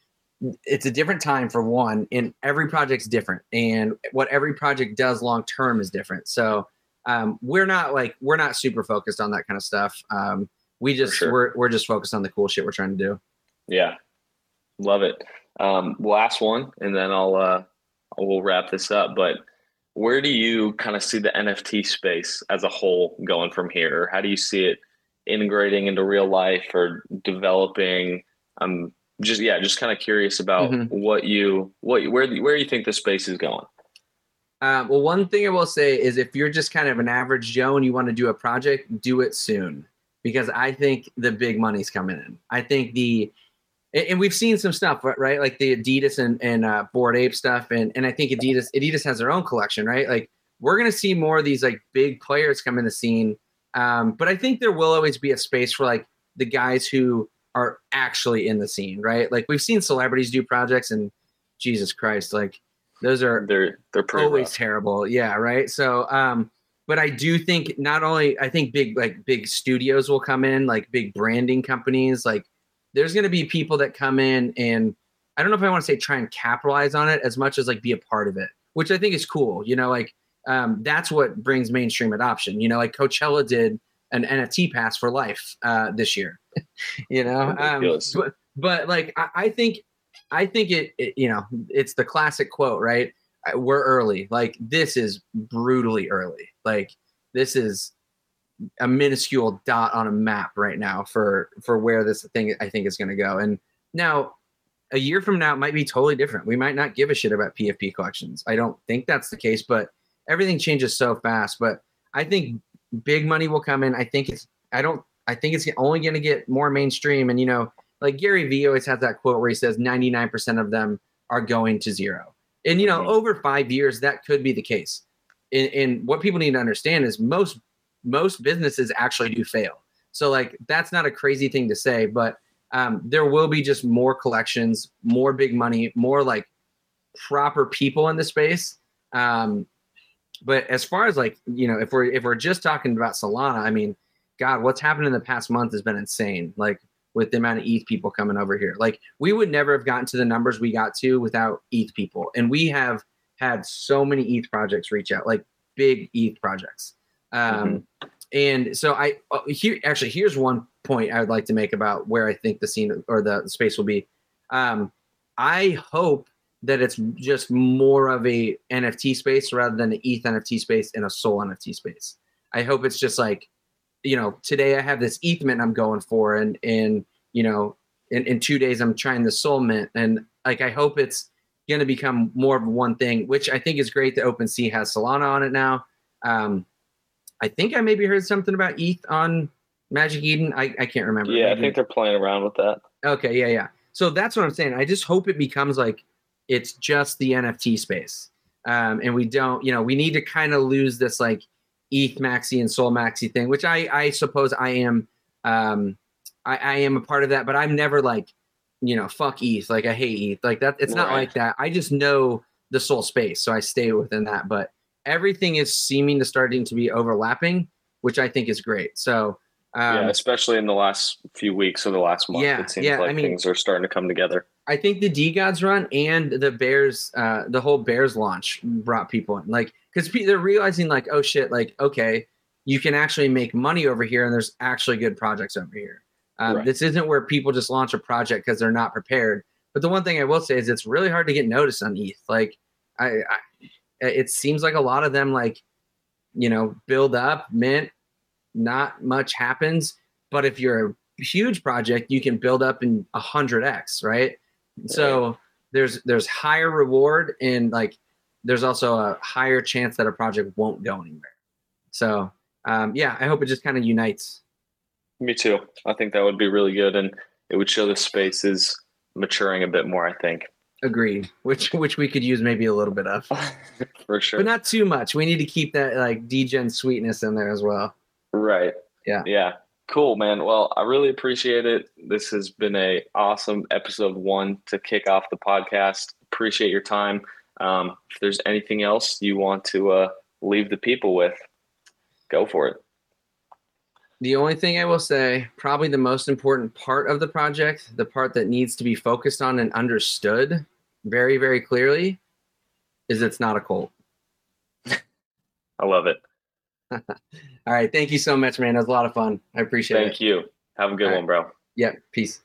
it's a different time for one, and every project's different, and what every project does long term is different. So we're not super focused on that kind of stuff. We're just focused on the cool shit we're trying to do. Yeah, love it. Last one, and then we'll wrap this up. But where do you kind of see the NFT space as a whole going from here? Or how do you see it integrating into real life or developing? I'm just kind of curious about where you think the space is going. Well, one thing I will say is if you're just kind of an average Joe and you want to do a project, do it soon, because I think the big money's coming in. I think and we've seen some stuff, right? Like the Adidas and Bored Ape stuff. And I think Adidas has their own collection, right? Like we're going to see more of these like big players come in the scene. But I think there will always be a space for like the guys who are actually in the scene, right? Like we've seen celebrities do projects and Jesus Christ, like those are they're always rough. Terrible. Yeah. Right. So, but I do think I think big studios will come in, like big branding companies, like, there's going to be people that come in and I don't know if I want to say try and capitalize on it as much as like be a part of it, which I think is cool. You know, like that's what brings mainstream adoption. You know, like Coachella did an NFT pass for life this year, you know, but like, I think it, you know, it's the classic quote, right? We're early. Like this is brutally early. Like this is a minuscule dot on a map right now for where this thing I think is going to go. And now a year from now, it might be totally different. We might not give a shit about PFP collections. I don't think that's the case, but everything changes so fast. But I think big money will come in. I think it's only going to get more mainstream. And, you know, like Gary Vee always has that quote where he says 99% of them are going to zero. And, you know, over 5 years, that could be the case. And what people need to understand is most businesses actually do fail. So like, that's not a crazy thing to say, but there will be just more collections, more big money, more like proper people in the space. But as far as like, you know, if we're just talking about Solana, I mean, God, what's happened in the past month has been insane. Like with the amount of ETH people coming over here, like we would never have gotten to the numbers we got to without ETH people. And we have had so many ETH projects reach out, like big ETH projects. And so here's one point I would like to make about where I think the scene or the space will be. I hope that it's just more of a NFT space rather than an ETH NFT space and a Sol NFT space. I hope it's just like, you know, today I have this ETH mint I'm going for and you know, in 2 days I'm trying the Sol mint. And like, I hope it's going to become more of one thing, which I think is great that OpenSea has Solana on it now. I think I maybe heard something about ETH on Magic Eden. I can't remember. Yeah, maybe. I think they're playing around with that. Okay, yeah. So that's what I'm saying. I just hope it becomes like it's just the NFT space. And we don't, you know, we need to kind of lose this like ETH maxi and Sol maxi thing, which I suppose I am. I am a part of that, but I'm never like, you know, fuck ETH. Like I hate ETH. Like that. It's right. Not like that. I just know the Sol space. So I stay within that, but everything is seeming to starting to be overlapping, which I think is great. So, yeah, especially in the last few weeks or the last month, it seems like things are starting to come together. I think the DeGods run and the Bears, the whole Bears launch brought people in, like, because they're realizing, like, oh shit, like, okay, you can actually make money over here, and there's actually good projects over here. Right. This isn't where people just launch a project because they're not prepared. But the one thing I will say is it's really hard to get noticed on ETH. Like, it seems like a lot of them, like, you know, build up, mint, not much happens. But if you're a huge project, you can build up in 100x, right? So there's higher reward and like there's also a higher chance that a project won't go anywhere. So I hope it just kind of unites. Me too. I think that would be really good, and it would show the space is maturing a bit more, I think. Agreed. Which we could use maybe a little bit of, for sure, but not too much. We need to keep that like degen sweetness in there as well. Right. Yeah. Cool, man. Well, I really appreciate it. This has been a awesome episode 1 to kick off the podcast. Appreciate your time. If there's anything else you want to leave the people with, go for it. The only thing I will say, probably the most important part of the project, the part that needs to be focused on and understood very, very clearly, is it's not a cult. I love it. All right. Thank you so much, man. That was a lot of fun. I appreciate it. Thank you. Have a good one, bro. Yeah. Peace.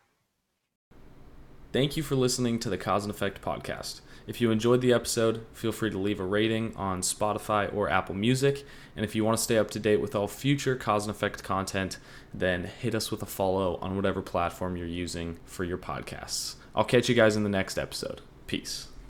Thank you for listening to the Cause and Effect podcast. If you enjoyed the episode, feel free to leave a rating on Spotify or Apple Music. And if you want to stay up to date with all future Cause and Effect content, then hit us with a follow on whatever platform you're using for your podcasts. I'll catch you guys in the next episode. Peace.